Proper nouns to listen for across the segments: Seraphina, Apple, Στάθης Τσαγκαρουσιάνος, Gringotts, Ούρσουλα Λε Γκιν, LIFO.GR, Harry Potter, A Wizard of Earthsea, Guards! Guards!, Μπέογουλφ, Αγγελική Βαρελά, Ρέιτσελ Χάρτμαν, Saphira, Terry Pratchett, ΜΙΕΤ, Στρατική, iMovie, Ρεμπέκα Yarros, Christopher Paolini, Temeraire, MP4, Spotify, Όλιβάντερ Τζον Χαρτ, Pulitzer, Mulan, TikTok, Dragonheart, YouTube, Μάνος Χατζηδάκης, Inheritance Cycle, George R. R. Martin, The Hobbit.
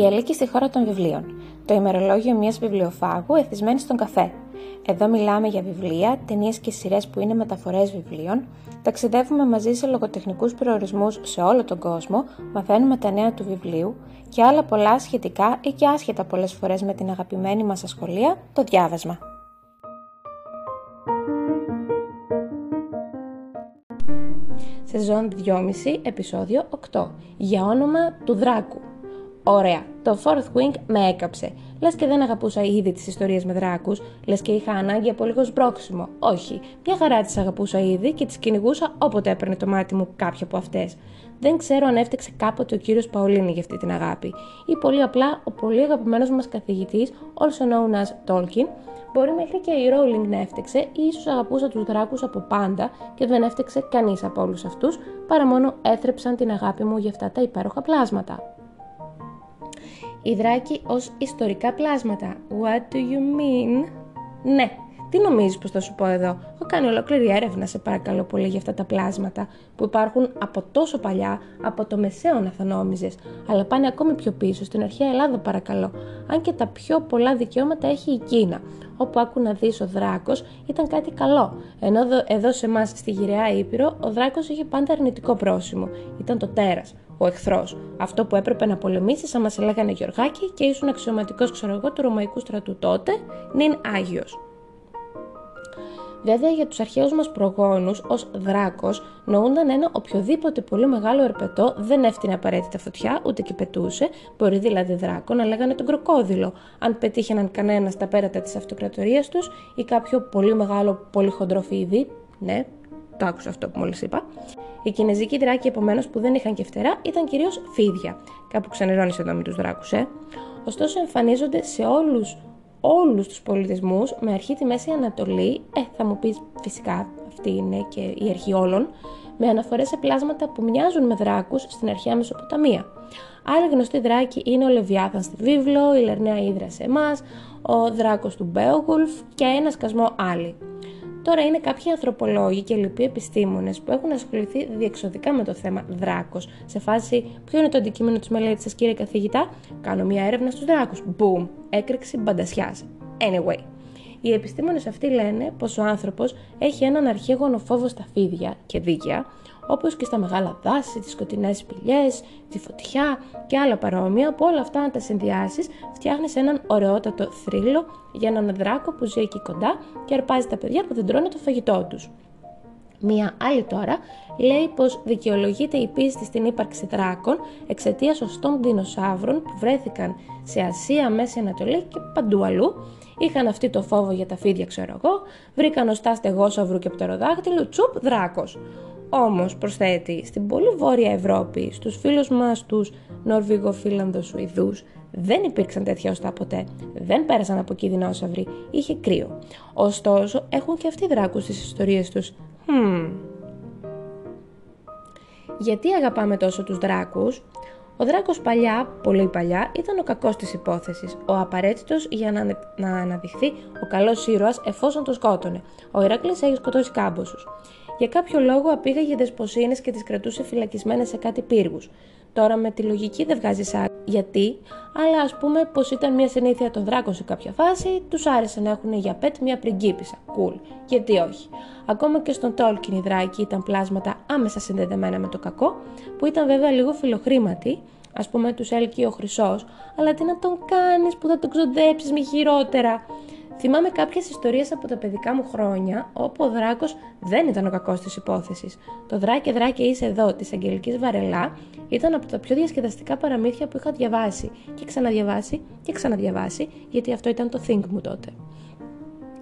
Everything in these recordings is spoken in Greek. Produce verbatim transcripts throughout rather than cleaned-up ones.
Η Αλίκη στη χώρα των βιβλίων. Το ημερολόγιο μιας βιβλιοφάγου εθισμένη στον καφέ. Εδώ μιλάμε για βιβλία, ταινίες και σειρές που είναι μεταφορές βιβλίων. Ταξιδεύουμε μαζί σε λογοτεχνικούς προορισμούς σε όλο τον κόσμο. Μαθαίνουμε τα νέα του βιβλίου και άλλα πολλά σχετικά ή και άσχετα πολλές φορές με την αγαπημένη μας ασχολία, το διάβασμα. Σεζόν δυόμισι, επεισόδιο οκτώ. Για όνομα του Δράκου. Ωραία, το Fourth Wing με έκαψε. Λες και δεν αγαπούσα ήδη τις ιστορίες με δράκους, λες και είχα ανάγκη από λίγο σπρώξιμο. Όχι, μια χαρά τις αγαπούσα ήδη και τις κυνηγούσα όποτε έπαιρνε το μάτι μου κάποια από αυτές. Δεν ξέρω αν έφτιαξε κάποτε ο κύριος Παολίνη για αυτή την αγάπη. Ή πολύ απλά ο πολύ αγαπημένος μας καθηγητής, also known as Tolkien, μπορεί μέχρι και η Rowling να έφτιαξε ή ίσως αγαπούσα τους δράκους από πάντα και δεν έφτιαξε κανείς από όλους αυτούς, παρά μόνο έθρεψαν την αγάπη μου για αυτά τα υπέροχα πλάσματα. Οι δράκοι ως ιστορικά πλάσματα. What do you mean? Ναι, τι νομίζεις πως θα σου πω εδώ? Έχω κάνει ολόκληρη έρευνα, σε παρακαλώ πολύ, για αυτά τα πλάσματα που υπάρχουν από τόσο παλιά, από το Μεσαίωνα θα νόμιζες, αλλά πάνε ακόμη πιο πίσω, στην αρχαία Ελλάδα παρακαλώ. Αν και τα πιο πολλά δικαιώματα έχει η Κίνα, όπου άκου να δεις ο δράκος ήταν κάτι καλό. Ενώ εδώ σε εμάς στη γυραιά Ήπειρο, ο δράκος είχε πάντα αρνητικό πρόσημο. Ήταν το τέρας, ο εχθρός. Αυτό που έπρεπε να πολεμήσεις, άμα σε λέγανε Γεωργάκη και ήσουν αξιωματικός, ξέρω εγώ, του Ρωμαϊκού στρατού τότε, νυν Άγιος. Βέβαια για τους αρχαίους μας προγόνους, ως δράκος νοούνταν ένα οποιοδήποτε πολύ μεγάλο ερπετό, δεν έφτιανε απαραίτητα φωτιά, ούτε και πετούσε, μπορεί δηλαδή δράκο να λέγανε τον κροκόδιλο, αν πετύχαιναν κανένα στα πέρατα της αυτοκρατορίας τους ή κάποιο πολύ μεγάλο, πολύ χοντρό φίδι, ναι, το άκουσα αυτό που μόλις είπα. Οι κινεζικοί δράκοι επομένως που δεν είχαν και φτερά ήταν κυρίως φίδια. Κάπου ξανερώνεις εδώ με τους δράκους, ε. Ωστόσο εμφανίζονται σε όλους όλους τους πολιτισμούς, με αρχή τη Μέση Ανατολή, ε, θα μου πεις φυσικά, αυτή είναι και η αρχή όλων, με αναφορές σε πλάσματα που μοιάζουν με δράκους στην αρχαία Μεσοποταμία. Άλλοι γνωστοί δράκοι είναι ο Λεβιάθαν στη Βίβλο, η Λερναία Ύδρα σε εμάς, ο δράκος του Μπέογουλφ και ένα σκασμό άλλοι. Τώρα είναι κάποιοι ανθρωπολόγοι και λοιποί επιστήμονες που έχουν ασχοληθεί διεξοδικά με το θέμα δράκος. Σε φάση, ποιο είναι το αντικείμενο της μελέτης σας, κύριε καθηγητά? Κάνω μια έρευνα στους δράκους. Boom! Έκρηξη μπαντασιάς. Anyway, οι επιστήμονες αυτοί λένε πως ο άνθρωπος έχει έναν αρχαίγωνο φόβο στα φίδια και δίκαια, όπως και στα μεγάλα δάση, τις σκοτεινές σπηλιές, τη φωτιά και άλλα παρόμοια, που όλα αυτά να τα συνδυάσεις, φτιάχνεις έναν ωραιότατο θρύλο για έναν δράκο που ζει εκεί κοντά και αρπάζει τα παιδιά που δεν τρώνε το φαγητό τους. Μία άλλη τώρα λέει πως δικαιολογείται η πίστη στην ύπαρξη δράκων εξαιτίας οστών δεινοσαύρων που βρέθηκαν σε Ασία, Μέση Ανατολή και παντού αλλού. Είχαν αυτοί το φόβο για τα φίδια, ξέρω εγώ, βρήκαν οστά στεγόσαυρου και πτεροδάχτυλου, τσουπ, δράκος. Όμως, προσθέτει, στην πολύ βόρεια Ευρώπη, στους φίλους μας τους Νορβηγοφίλανδο-Σουηδούς, δεν υπήρξαν τέτοια οστά ποτέ. Δεν πέρασαν από εκεί δεινόσαυροι. Είχε κρύο. Ωστόσο, έχουν και αυτοί δράκους στις ιστορίες τους. Hm. Γιατί αγαπάμε τόσο τους δράκους? Ο δράκος παλιά, πολύ παλιά, ήταν ο κακός της υπόθεσης, ο απαραίτητος για να, να αναδειχθεί ο καλός ήρωας εφόσον τον σκότωνε. Ο Ηρακλής έχει σκοτώσει κάμποσους. Για κάποιο λόγο απήγαγε δεσποσίνες και τις κρατούσε φυλακισμένες σε κάτι πύργους. Τώρα με τη λογική δεν βγάζεις άκρη. Γιατί, αλλά ας πούμε πως ήταν μια συνήθεια των δράκων σε κάποια φάση, τους άρεσε να έχουν για pet μια πριγκίπισσα. Κουλ. Cool. Γιατί όχι. Ακόμα και στον Tolkien οι δράκοι ήταν πλάσματα άμεσα συνδεδεμένα με το κακό, που ήταν βέβαια λίγο φιλοχρήματοι, ας πούμε τους έλκει ο χρυσός, αλλά τι να τον κάνεις που θα τον ξοδέψεις μη χειρότερα. Θυμάμαι κάποιες ιστορίες από τα παιδικά μου χρόνια, όπου ο δράκος δεν ήταν ο κακός της υπόθεσης. Το «Δράκε, δράκε, είσαι εδώ» της Αγγελικής Βαρελά ήταν από τα πιο διασκεδαστικά παραμύθια που είχα διαβάσει και ξαναδιαβάσει και ξαναδιαβάσει, γιατί αυτό ήταν το think μου τότε.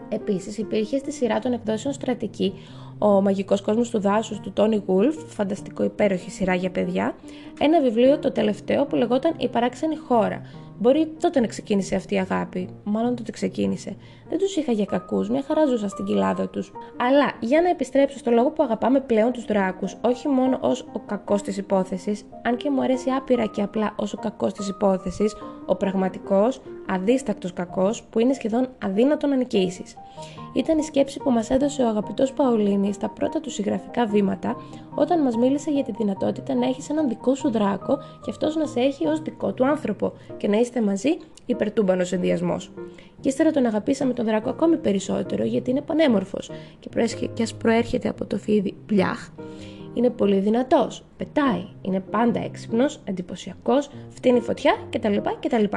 Επίσης, υπήρχε στη σειρά των εκδόσεων Στρατική «Ο μαγικός κόσμος του δάσους» του Τόνι Γουλφ, φανταστικό, υπέροχη σειρά για παιδιά, ένα βιβλίο το τελευταίο που λεγόταν «Η παράξενη χώρα», Μπορεί τότε να ξεκίνησε αυτή η αγάπη. Μάλλον τότε ξεκίνησε. Δεν τους είχα για κακούς, μια χαρά ζούσα στην κοιλάδα τους. Αλλά για να επιστρέψω στο λόγο που αγαπάμε πλέον τους δράκους, όχι μόνο ως ο κακός της υπόθεσης, αν και μου αρέσει άπειρα και απλά ως ο κακός της υπόθεσης, ο πραγματικός, αδίστακτος κακός που είναι σχεδόν αδύνατο να νικήσεις. Ήταν η σκέψη που μας έδωσε ο αγαπητός Παολίνη στα πρώτα του συγγραφικά βήματα, όταν μας μίλησε για τη δυνατότητα να έχεις έναν δικό σου δράκο και αυτός να σε έχει ως δικό του άνθρωπο και να είστε μαζί υπερτούμπανος ενδιασμός. Και ύστερα τον αγαπήσαμε τον δράκο ακόμη περισσότερο γιατί είναι πανέμορφος και ας προέρχεται από το φίδι πλιάχ. Είναι πολύ δυνατός, πετάει, είναι πάντα έξυπνος, εντυπωσιακός, φτύνει φωτιά κτλ. κτλ.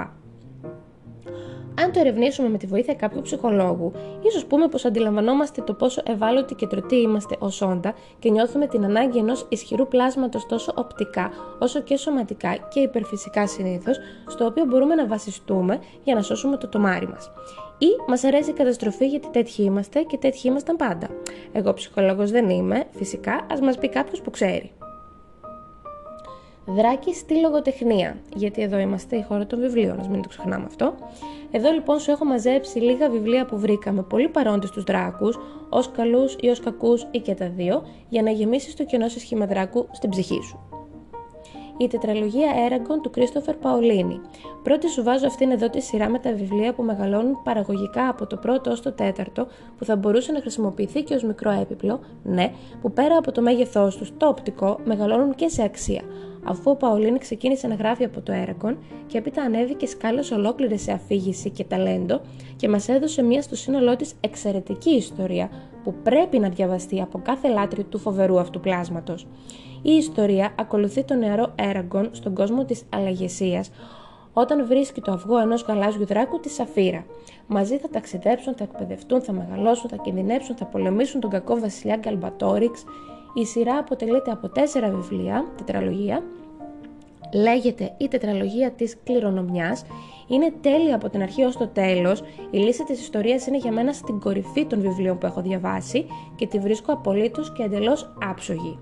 Αν το ερευνήσουμε με τη βοήθεια κάποιου ψυχολόγου, ίσως πούμε πως αντιλαμβανόμαστε το πόσο ευάλωτοι και τρωτοί είμαστε ως όντα και νιώθουμε την ανάγκη ενός ισχυρού πλάσματος τόσο οπτικά όσο και σωματικά και υπερφυσικά συνήθως, στο οποίο μπορούμε να βασιστούμε για να σώσουμε το τομάρι μας. Ή μας αρέσει η καταστροφή γιατί τέτοιοι είμαστε και τέτοιοι ήμασταν πάντα. Εγώ ψυχολόγος δεν είμαι, φυσικά, ας μας πει κάποιος που ξέρει. Δράκη στη λογοτεχνία, γιατί εδώ είμαστε η χώρα των βιβλίων, ας μην το ξεχνάμε αυτό. Εδώ λοιπόν σου έχω μαζέψει λίγα βιβλία που βρήκαμε πολύ παρόντες τους δράκους, ως καλούς ή ως κακούς ή και τα δύο, για να γεμίσεις το κενό σε σχήμα δράκου στην ψυχή σου. Η τετραλογία Eragon του Christopher Paolini. Πρώτη σου βάζω αυτήν εδώ τη σειρά με τα βιβλία που μεγαλώνουν παραγωγικά από το πρώτο ως το τέταρτο, που θα μπορούσε να χρησιμοποιηθεί και ως μικρό έπιπλο, ναι, που πέρα από το μέγεθός τους, το οπτικό, μεγαλώνουν και σε αξία. Αφού ο Παολίνη ξεκίνησε να γράφει από το Eragon και έπειτα ανέβηκε σκάλες ολόκληρες σε αφήγηση και ταλέντο και μας έδωσε μια στο σύνολό της εξαιρετική ιστορία που πρέπει να διαβαστεί από κάθε λάτρη του φοβερού αυτού πλάσματος. Η ιστορία ακολουθεί τον νεαρό Eragon στον κόσμο της Αλαγεσίας όταν βρίσκει το αυγό ενός γαλάζιου δράκου τη Σαφύρα. Μαζί θα ταξιδέψουν, θα εκπαιδευτούν, θα μεγαλώσουν, θα κινδυνεύσουν, θα πολεμήσουν τον κακό βασιλιά Γκαλμπατόριξ. Η σειρά αποτελείται από τέσσερα βιβλία, τετραλογία, λέγεται η τετραλογία της κληρονομιάς, είναι τέλεια από την αρχή ως το τέλος, η λύση της ιστορίας είναι για μένα στην κορυφή των βιβλίων που έχω διαβάσει και τη βρίσκω απολύτως και εντελώς άψογη.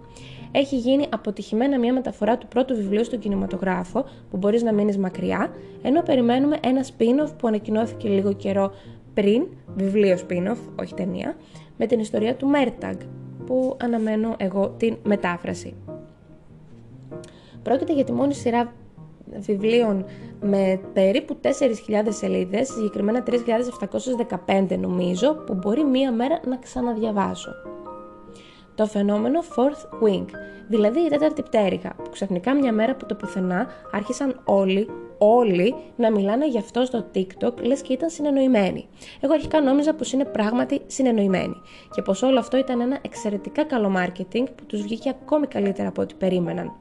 Έχει γίνει αποτυχημένα μια μεταφορά του πρώτου βιβλίου στον κινηματογράφο που μπορείς να μείνεις μακριά, ενώ περιμένουμε ένα spin-off που ανακοινώθηκε λίγο καιρό πριν, βιβλίο spin-off, όχι ταινία, με την ιστορία του Merthag, που αναμένω εγώ την μετάφραση. Πρόκειται για τη μόνη σειρά βιβλίων με περίπου τέσσερις χιλιάδες σελίδες, συγκεκριμένα τρεις χιλιάδες επτακόσιες δεκαπέντε νομίζω, που μπορεί μία μέρα να ξαναδιαβάσω. Το φαινόμενο Fourth Wing, δηλαδή η τέταρτη πτέρυγα, που ξαφνικά μια μέρα από το πουθενά άρχισαν όλοι, όλοι να μιλάνε γι' αυτό στο TikTok, λες και ήταν συνεννοημένοι. Εγώ αρχικά νόμιζα πως είναι πράγματι συνεννοημένοι και πως όλο αυτό ήταν ένα εξαιρετικά καλό marketing που τους βγήκε ακόμη καλύτερα από ό,τι περίμεναν.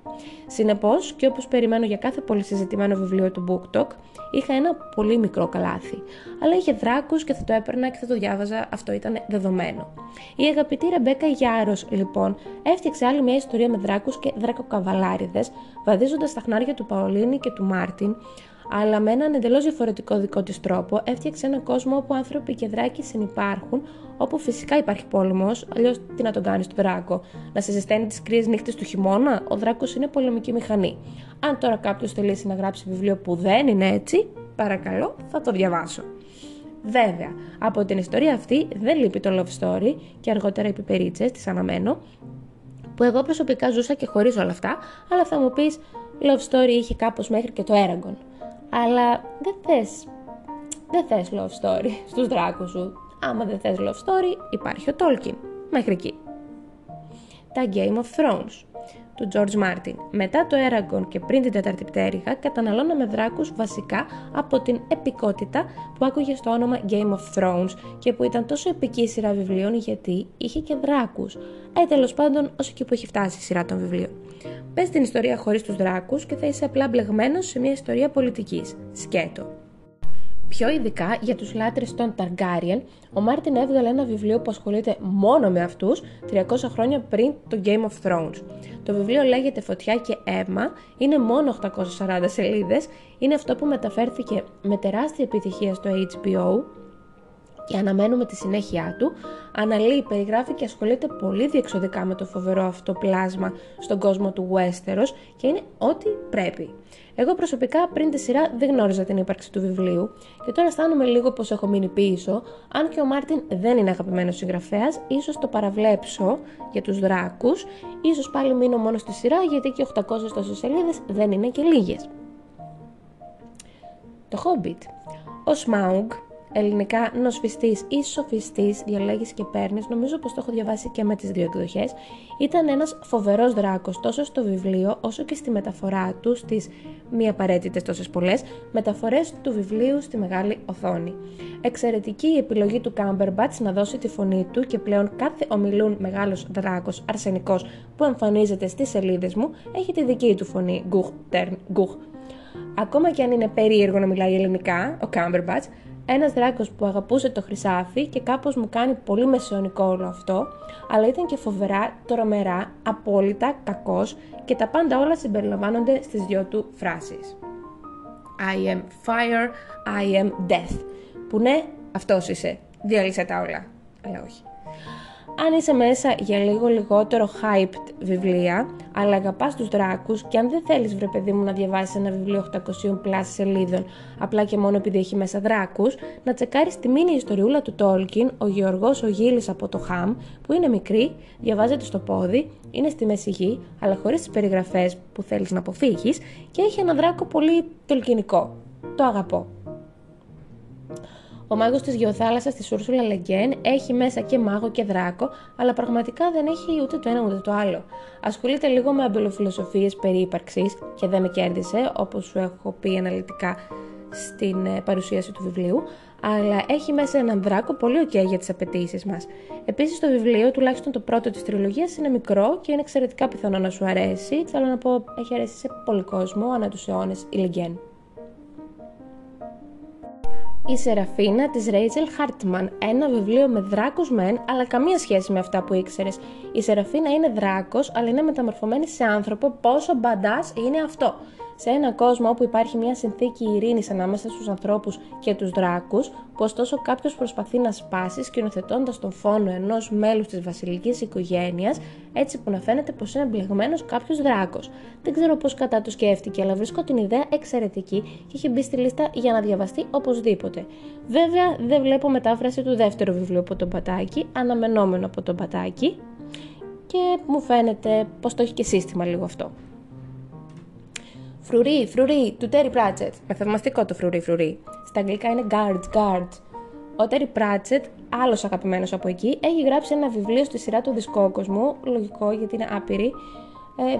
Συνεπώς, και όπως περιμένω για κάθε πολύ συζητημένο βιβλίο του BookTok, είχα ένα πολύ μικρό καλάθι. Αλλά είχε δράκους και θα το έπαιρνα και θα το διάβαζα, αυτό ήταν δεδομένο. Η αγαπητή Ρεμπέκα Yarros, λοιπόν, έφτιαξε άλλη μια ιστορία με δράκους και δρακοκαβαλάριδες, βαδίζοντας τα χνάρια του Παολίνη και του Μάρτιν, αλλά με έναν εντελώς διαφορετικό δικό της τρόπο, έφτιαξε έναν κόσμο όπου άνθρωποι και δράκοι συνυπάρχουν, όπου φυσικά υπάρχει πόλεμος, αλλιώς τι να τον κάνεις τον δράκο. Να σε ζεσταίνει τις κρύες νύχτες του χειμώνα, ο δράκος είναι πολεμική μηχανή. Αν τώρα κάποιος θελήσει να γράψει βιβλίο που δεν είναι έτσι, παρακαλώ, θα το διαβάσω. Βέβαια, από την ιστορία αυτή δεν λείπει το love story και αργότερα οι πιπερίτσες, τις αναμένω, που εγώ προσωπικά ζούσα και χωρίς όλα αυτά, αλλά θα μου πεις, love story είχε κάπως μέχρι και το Eragon. Αλλά δεν θες, δεν θες love story στους δράκους σου. Άμα δεν θες love story, υπάρχει ο Tolkien. Μέχρι εκεί. Τα Game of Thrones του George Martin. Μετά το Eragon και πριν την τέταρτη πτέρυγα, καταναλώναμε δράκους βασικά από την επικότητα που άκουγε στο όνομα Game of Thrones και που ήταν τόσο επική η σειρά βιβλίων γιατί είχε και δράκους. Ε, τέλος πάντων, όσο και που έχει φτάσει η σειρά των βιβλίων. Πες την ιστορία χωρίς τους δράκους και θα είσαι απλά μπλεγμένος σε μια ιστορία πολιτικής. Σκέτο. Πιο ειδικά για τους λάτρεις των Targaryen, ο Μάρτιν έβγαλε ένα βιβλίο που ασχολείται μόνο με αυτούς τριακόσια χρόνια πριν το Game of Thrones. Το βιβλίο λέγεται «Φωτιά και αίμα», είναι μόνο οκτακόσιες σαράντα σελίδες, είναι αυτό που μεταφέρθηκε με τεράστια επιτυχία στο έιτς μπι ο και αναμένουμε τη συνέχειά του, αναλύει, περιγράφει και ασχολείται πολύ διεξοδικά με το φοβερό αυτό πλάσμα στον κόσμο του Westeros και είναι ό,τι πρέπει. Εγώ προσωπικά πριν τη σειρά δεν γνώριζα την ύπαρξη του βιβλίου και τώρα αισθάνομαι λίγο πως έχω μείνει πίσω, αν και ο Μάρτιν δεν είναι αγαπημένος συγγραφέας, ίσως το παραβλέψω για τους δράκους, ίσως πάλι μείνω μόνο στη σειρά γιατί και οκτακόσιες τόσες σελίδες δεν είναι και λίγες. Το Hobbit. Ο Smaug, ελληνικά νοσφιστής ή σοφιστής, διαλέγεις και παίρνεις, νομίζω πως το έχω διαβάσει και με τις δύο εκδοχές, ήταν ένας φοβερός δράκος τόσο στο βιβλίο όσο και στη μεταφορά του, στις μη απαραίτητες τόσες πολλές μεταφορές του βιβλίου στη μεγάλη οθόνη. Εξαιρετική η επιλογή του Cumberbatch να δώσει τη φωνή του και πλέον κάθε ομιλούν μεγάλος δράκος αρσενικός που εμφανίζεται στις σελίδες μου έχει τη δική του φωνή, γκουχ, τέρν, γκουχ. Ακόμα και αν είναι περίεργο να μιλάει ελληνικά, ο Cumberbatch, ένας δράκος που αγαπούσε το χρυσάφι και κάπως μου κάνει πολύ μεσαιωνικό όλο αυτό, αλλά ήταν και φοβερά, τρομερά, απόλυτα, κακός και τα πάντα όλα συμπεριλαμβάνονται στις δυο του φράσεις. I am fire, I am death. Που ναι, αυτός είσαι. Διαλύσε τα όλα. Αλλά όχι. Αν είσαι μέσα για λίγο λιγότερο hyped βιβλία, αλλά αγαπάς τους δράκους και αν δεν θέλεις βρε παιδί μου να διαβάσεις ένα βιβλίο οκτακοσίων πλας σελίδων απλά και μόνο επειδή έχει μέσα δράκους, να τσεκάρεις τη μίνι ιστοριούλα του Tolkien, ο Γεωργός ο Γίλης από το Χαμ, που είναι μικρή, διαβάζεται στο πόδι, είναι στη μέση γη, αλλά χωρίς τις περιγραφές που θέλεις να αποφύγεις και έχει ένα δράκο πολύ τολκινικό. Το αγαπώ. Ο μάγος της Γεωθάλασσας της Ούρσουλα Λε Γκιν έχει μέσα και μάγο και δράκο, αλλά πραγματικά δεν έχει ούτε το ένα ούτε το άλλο. Ασχολείται λίγο με αμπελοφιλοσοφίες περί ύπαρξης και δεν με κέρδισε, όπως σου έχω πει αναλυτικά στην παρουσίαση του βιβλίου, αλλά έχει μέσα έναν δράκο πολύ ok για τις απαιτήσεις μας. Επίσης το βιβλίο, τουλάχιστον το πρώτο της τριλογίας, είναι μικρό και είναι εξαιρετικά πιθανό να σου αρέσει. Θέλω να πω, έχει αρέσει σε πολύ κόσμο ανά τους αιώνες η Λε Γκιν. Η Σεραφίνα της Ρέιτσελ Χάρτμαν, ένα βιβλίο με δράκους μεν, αλλά καμία σχέση με αυτά που ήξερες. Η Σεραφίνα είναι δράκος, αλλά είναι μεταμορφωμένη σε άνθρωπο, πόσο badass είναι αυτό. Σε ένα κόσμο όπου υπάρχει μια συνθήκη ειρήνης ανάμεσα στους ανθρώπους και τους δράκους, που ωστόσο κάποιος προσπαθεί να σπάσει σκηνοθετώντας τον φόνο ενός μέλους της βασιλικής οικογένειας, έτσι που να φαίνεται πως είναι εμπλεγμένος κάποιος δράκος. Δεν ξέρω πώς κατά το σκέφτηκε, αλλά βρίσκω την ιδέα εξαιρετική και έχει μπει στη λίστα για να διαβαστεί οπωσδήποτε. Βέβαια, δεν βλέπω μετάφραση του δεύτερου βιβλίου από τον Πατάκη, αναμενόμενο από τον Πατάκη, και μου φαίνεται πως το έχει και σύστημα λίγο αυτό. Φρουρί, φρουρί, του Terry Pratchett. Με θαυμαστικό το φρουρί, φρουρί. Στα αγγλικά είναι Guards, Guards. Ο Terry Pratchett, άλλος αγαπημένος από εκεί, έχει γράψει ένα βιβλίο στη σειρά του Δισκόκοσμου, λογικό γιατί είναι άπειρη,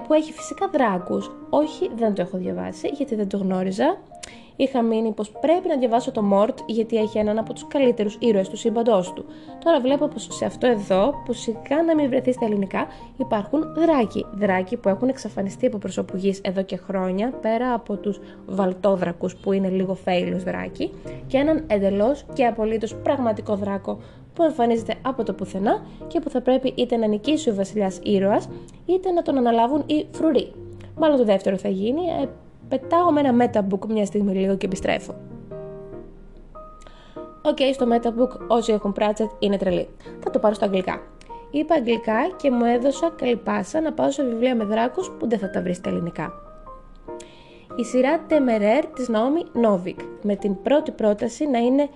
που έχει φυσικά δράκους. Όχι, δεν το έχω διαβάσει, γιατί δεν το γνώριζα. Είχα μείνει πως πρέπει να διαβάσω το Μορτ, γιατί έχει έναν από τους καλύτερους ήρωες του σύμπαντός του. Τώρα βλέπω πως σε αυτό εδώ, που σιγά να μην βρεθεί στα ελληνικά, υπάρχουν δράκοι. Δράκοι που έχουν εξαφανιστεί από προσώπου γης εδώ και χρόνια, πέρα από τους βαλτόδρακους που είναι λίγο φέιλος δράκοι, και έναν εντελώς και απολύτως πραγματικό δράκο που εμφανίζεται από το πουθενά και που θα πρέπει είτε να νικήσει ο βασιλιάς ήρωας, είτε να τον αναλάβουν οι φρουροί. Μάλλον το δεύτερο θα γίνει. Πετάω με ένα metabook μια στιγμή λίγο και επιστρέφω. Οκ, okay, στο metabook όσοι έχουν Pratchett είναι τρελή. Θα το πάρω στα αγγλικά. Είπα αγγλικά και μου έδωσα καλυπάσα να πάω σε βιβλία με δράκους που δεν θα τα βρει στα ελληνικά. Η σειρά Temeraire της Naomi Novik, με την πρώτη πρόταση να είναι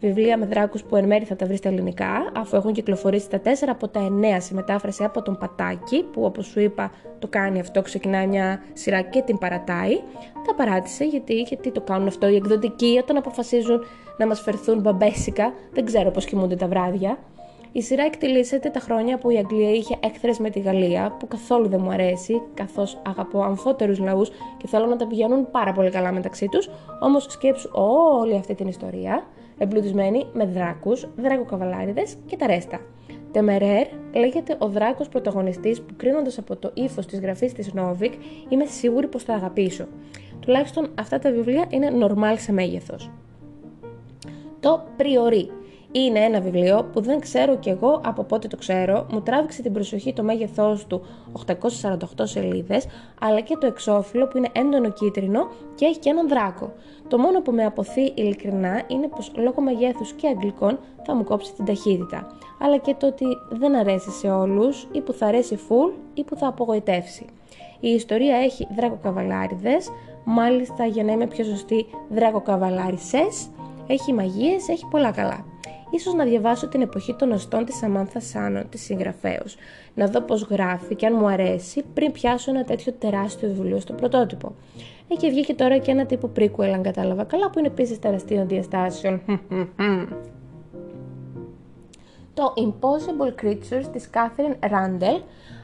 βιβλία με δράκους που εν μέρει θα τα βρει στα ελληνικά, αφού έχουν κυκλοφορήσει τα τέσσερα από τα εννέα σε μετάφραση από τον Πατάκη, που όπως σου είπα το κάνει αυτό, ξεκινάει μια σειρά και την παρατάει. Τα παράτησε γιατί, γιατί το κάνουν αυτό οι εκδοτικοί όταν αποφασίζουν να μας φερθούν μπαμπέσικα, δεν ξέρω πώς κοιμούνται τα βράδια. Η σειρά εκτελήσεται τα χρόνια που η Αγγλία είχε έχθρες με τη Γαλλία, που καθόλου δεν μου αρέσει, καθώς αγαπώ αμφότερους λαούς και θέλω να τα πηγαίνουν πάρα πολύ καλά μεταξύ τους, όμως σκέψου όλη αυτή την ιστορία, εμπλουτισμένη με δράκους, δράκοκαβαλάριδες και τα ρέστα. Temeraire λέγεται ο δράκος πρωταγωνιστής που, κρίνοντας από το ύφος της γραφής της Novik, είμαι σίγουρη πως θα αγαπήσω. Τουλάχιστον αυτά τα βιβλία είναι normal σε μέγεθος. Το Priory. Είναι ένα βιβλίο που δεν ξέρω κι εγώ από πότε το ξέρω, μου τράβηξε την προσοχή το μέγεθός του, οκτακόσιες σαράντα οκτώ σελίδες, αλλά και το εξώφυλλο που είναι έντονο κίτρινο και έχει και έναν δράκο. Το μόνο που με αποθεί ειλικρινά είναι πως λόγω μεγέθους και αγγλικών θα μου κόψει την ταχύτητα, αλλά και το ότι δεν αρέσει σε όλους ή που θα αρέσει full ή που θα απογοητεύσει. Η ιστορία έχει δράκο-καβαλάριδες, μάλιστα για να είμαι πιο σωστή δράκο-καβαλάρισες, έχει μαγείες, έχει πολλά καλά. Ίσως να διαβάσω την εποχή των οστών της Σαμάνθα Σάνον, της συγγραφέως, να δω πώς γράφει και αν μου αρέσει πριν πιάσω ένα τέτοιο τεράστιο βιβλίο στο πρωτότυπο. Έχει βγει και τώρα και ένα τύπο prequel, αν κατάλαβα καλά, που είναι επίσης τεραστίων διαστάσεων. Το Impossible Creatures της Catherine Randall.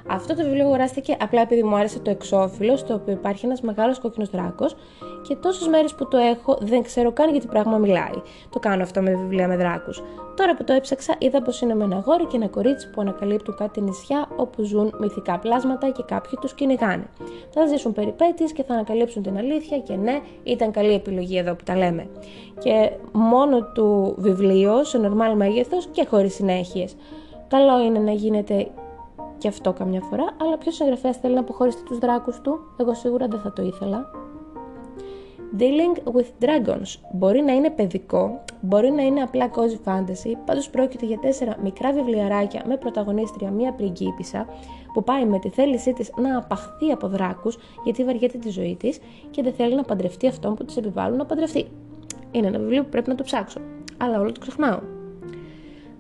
Αυτό το βιβλίο αγοράστηκε απλά επειδή μου άρεσε το εξώφυλλο, στο οποίο υπάρχει ένας μεγάλος κόκκινος δράκος και τόσες μέρες που το έχω δεν ξέρω καν για τι πράγμα μιλάει. Το κάνω αυτό με βιβλία με δράκους. Τώρα που το έψαξα, είδα πως είναι με ένα αγόρι και ένα κορίτσι που ανακαλύπτουν κάτι νησιά όπου ζουν μυθικά πλάσματα και κάποιοι τους κυνηγάνε. Θα ζήσουν περιπέτειες και θα ανακαλύψουν την αλήθεια και ναι, ήταν καλή επιλογή εδώ που τα λέμε. Και μόνο του βιβλίο σε νορμάλ μέγεθος και χωρίς συνέχειες. Καλό είναι να γίνεται και αυτό καμιά φορά, αλλά ποιος συγγραφέας θέλει να αποχωριστεί τους δράκους του? Εγώ σίγουρα δεν θα το ήθελα. Dealing with Dragons. Μπορεί να είναι παιδικό, μπορεί να είναι απλά cozy fantasy, πάντως πρόκειται για τέσσερα μικρά βιβλιαράκια με πρωταγωνίστρια μία πριγκίπισσα που πάει με τη θέλησή της να απαχθεί από δράκους γιατί βαριέται τη ζωή της και δεν θέλει να παντρευτεί αυτόν που της επιβάλλουν να παντρευτεί. Είναι ένα βιβλίο που πρέπει να το ψάξω, αλλά όλο το ξεχνάω.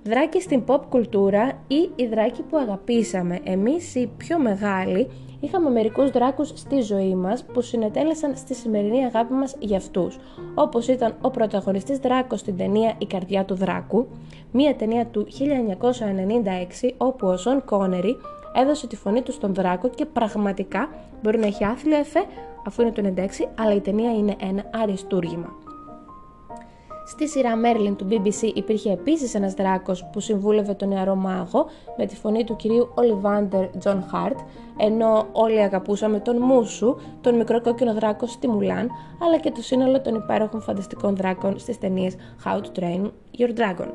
Δράκοι στην pop κουλτούρα ή οι δράκοι που αγαπήσαμε. Εμείς οι πιο μεγάλοι είχαμε μερικούς δράκους στη ζωή μας που συνετέλεσαν στη σημερινή αγάπη μας για αυτούς. Όπως ήταν ο πρωταγωνιστής δράκος στην ταινία «Η καρδιά του δράκου», μία ταινία του χίλια εννιακόσια ενενήντα έξι όπου ο Σον Κόνερι έδωσε τη φωνή του στον δράκο και πραγματικά μπορεί να έχει άθλιο εφέ αφού είναι το ενενήντα έξι, αλλά η ταινία είναι ένα αριστούργημα. Στη σειρά Μέρλιν του μπι μπι σι υπήρχε επίσης ένας δράκος που συμβούλευε τον νεαρό μάγο με τη φωνή του κυρίου Όλιβάντερ Τζον Χαρτ, ενώ όλοι αγαπούσαμε τον Μούσου, τον μικρό κόκκινο δράκο στη Μουλάν, αλλά και το σύνολο των υπέροχων φανταστικών δράκων στις ταινίες How to Train Your Dragon.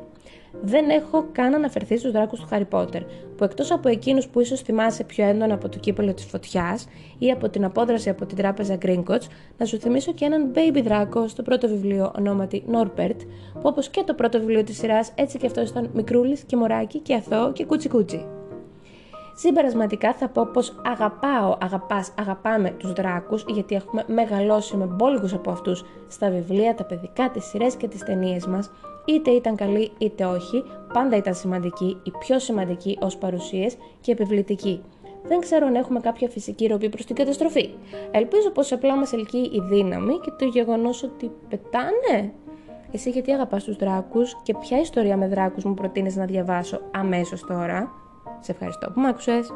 Δεν έχω καν αναφερθεί στους δράκους του Χάρι Πότερ, που εκτός από εκείνους που ίσως θυμάσαι πιο έντονα από το κύπελο της φωτιάς ή από την απόδραση από την τράπεζα Gringotts, να σου θυμίσω και έναν baby δράκο στο πρώτο βιβλίο ονόματι Νόρπερτ, που όπως και το πρώτο βιβλίο της σειράς, έτσι και αυτό ήταν μικρούλης και μωράκι και αθώο και κούτσι κούτσι. Συμπερασματικά θα πω πως αγαπάω, αγαπάς, αγαπάμε τους δράκους γιατί έχουμε μεγαλώσει με μπόλικους από αυτούς στα βιβλία, τα παιδικά, τις σειρές και τις ταινίες μας. Είτε ήταν καλή είτε όχι, πάντα ήταν σημαντική, η πιο σημαντική ως παρουσίες και επιβλητική. Δεν ξέρω αν έχουμε κάποια φυσική ροπή προς την καταστροφή. Ελπίζω πως απλά μας ελκύει η δύναμη και το γεγονός ότι πετάνε. Εσύ γιατί αγαπάς τους δράκους και ποια ιστορία με δράκους μου προτείνεις να διαβάσω αμέσως τώρα? Σε ευχαριστώ που μ' άκουσες.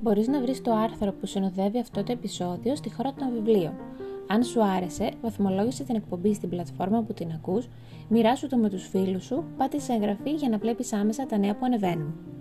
Μπορείς να βρεις το άρθρο που συνοδεύει αυτό το επεισόδιο στη χώρα των βιβλίων. Αν σου άρεσε, βαθμολόγησε την εκπομπή στην πλατφόρμα που την ακούς, μοιράσου το με τους φίλους σου, πάτησε εγγραφή για να βλέπεις άμεσα τα νέα που ανεβαίνουν.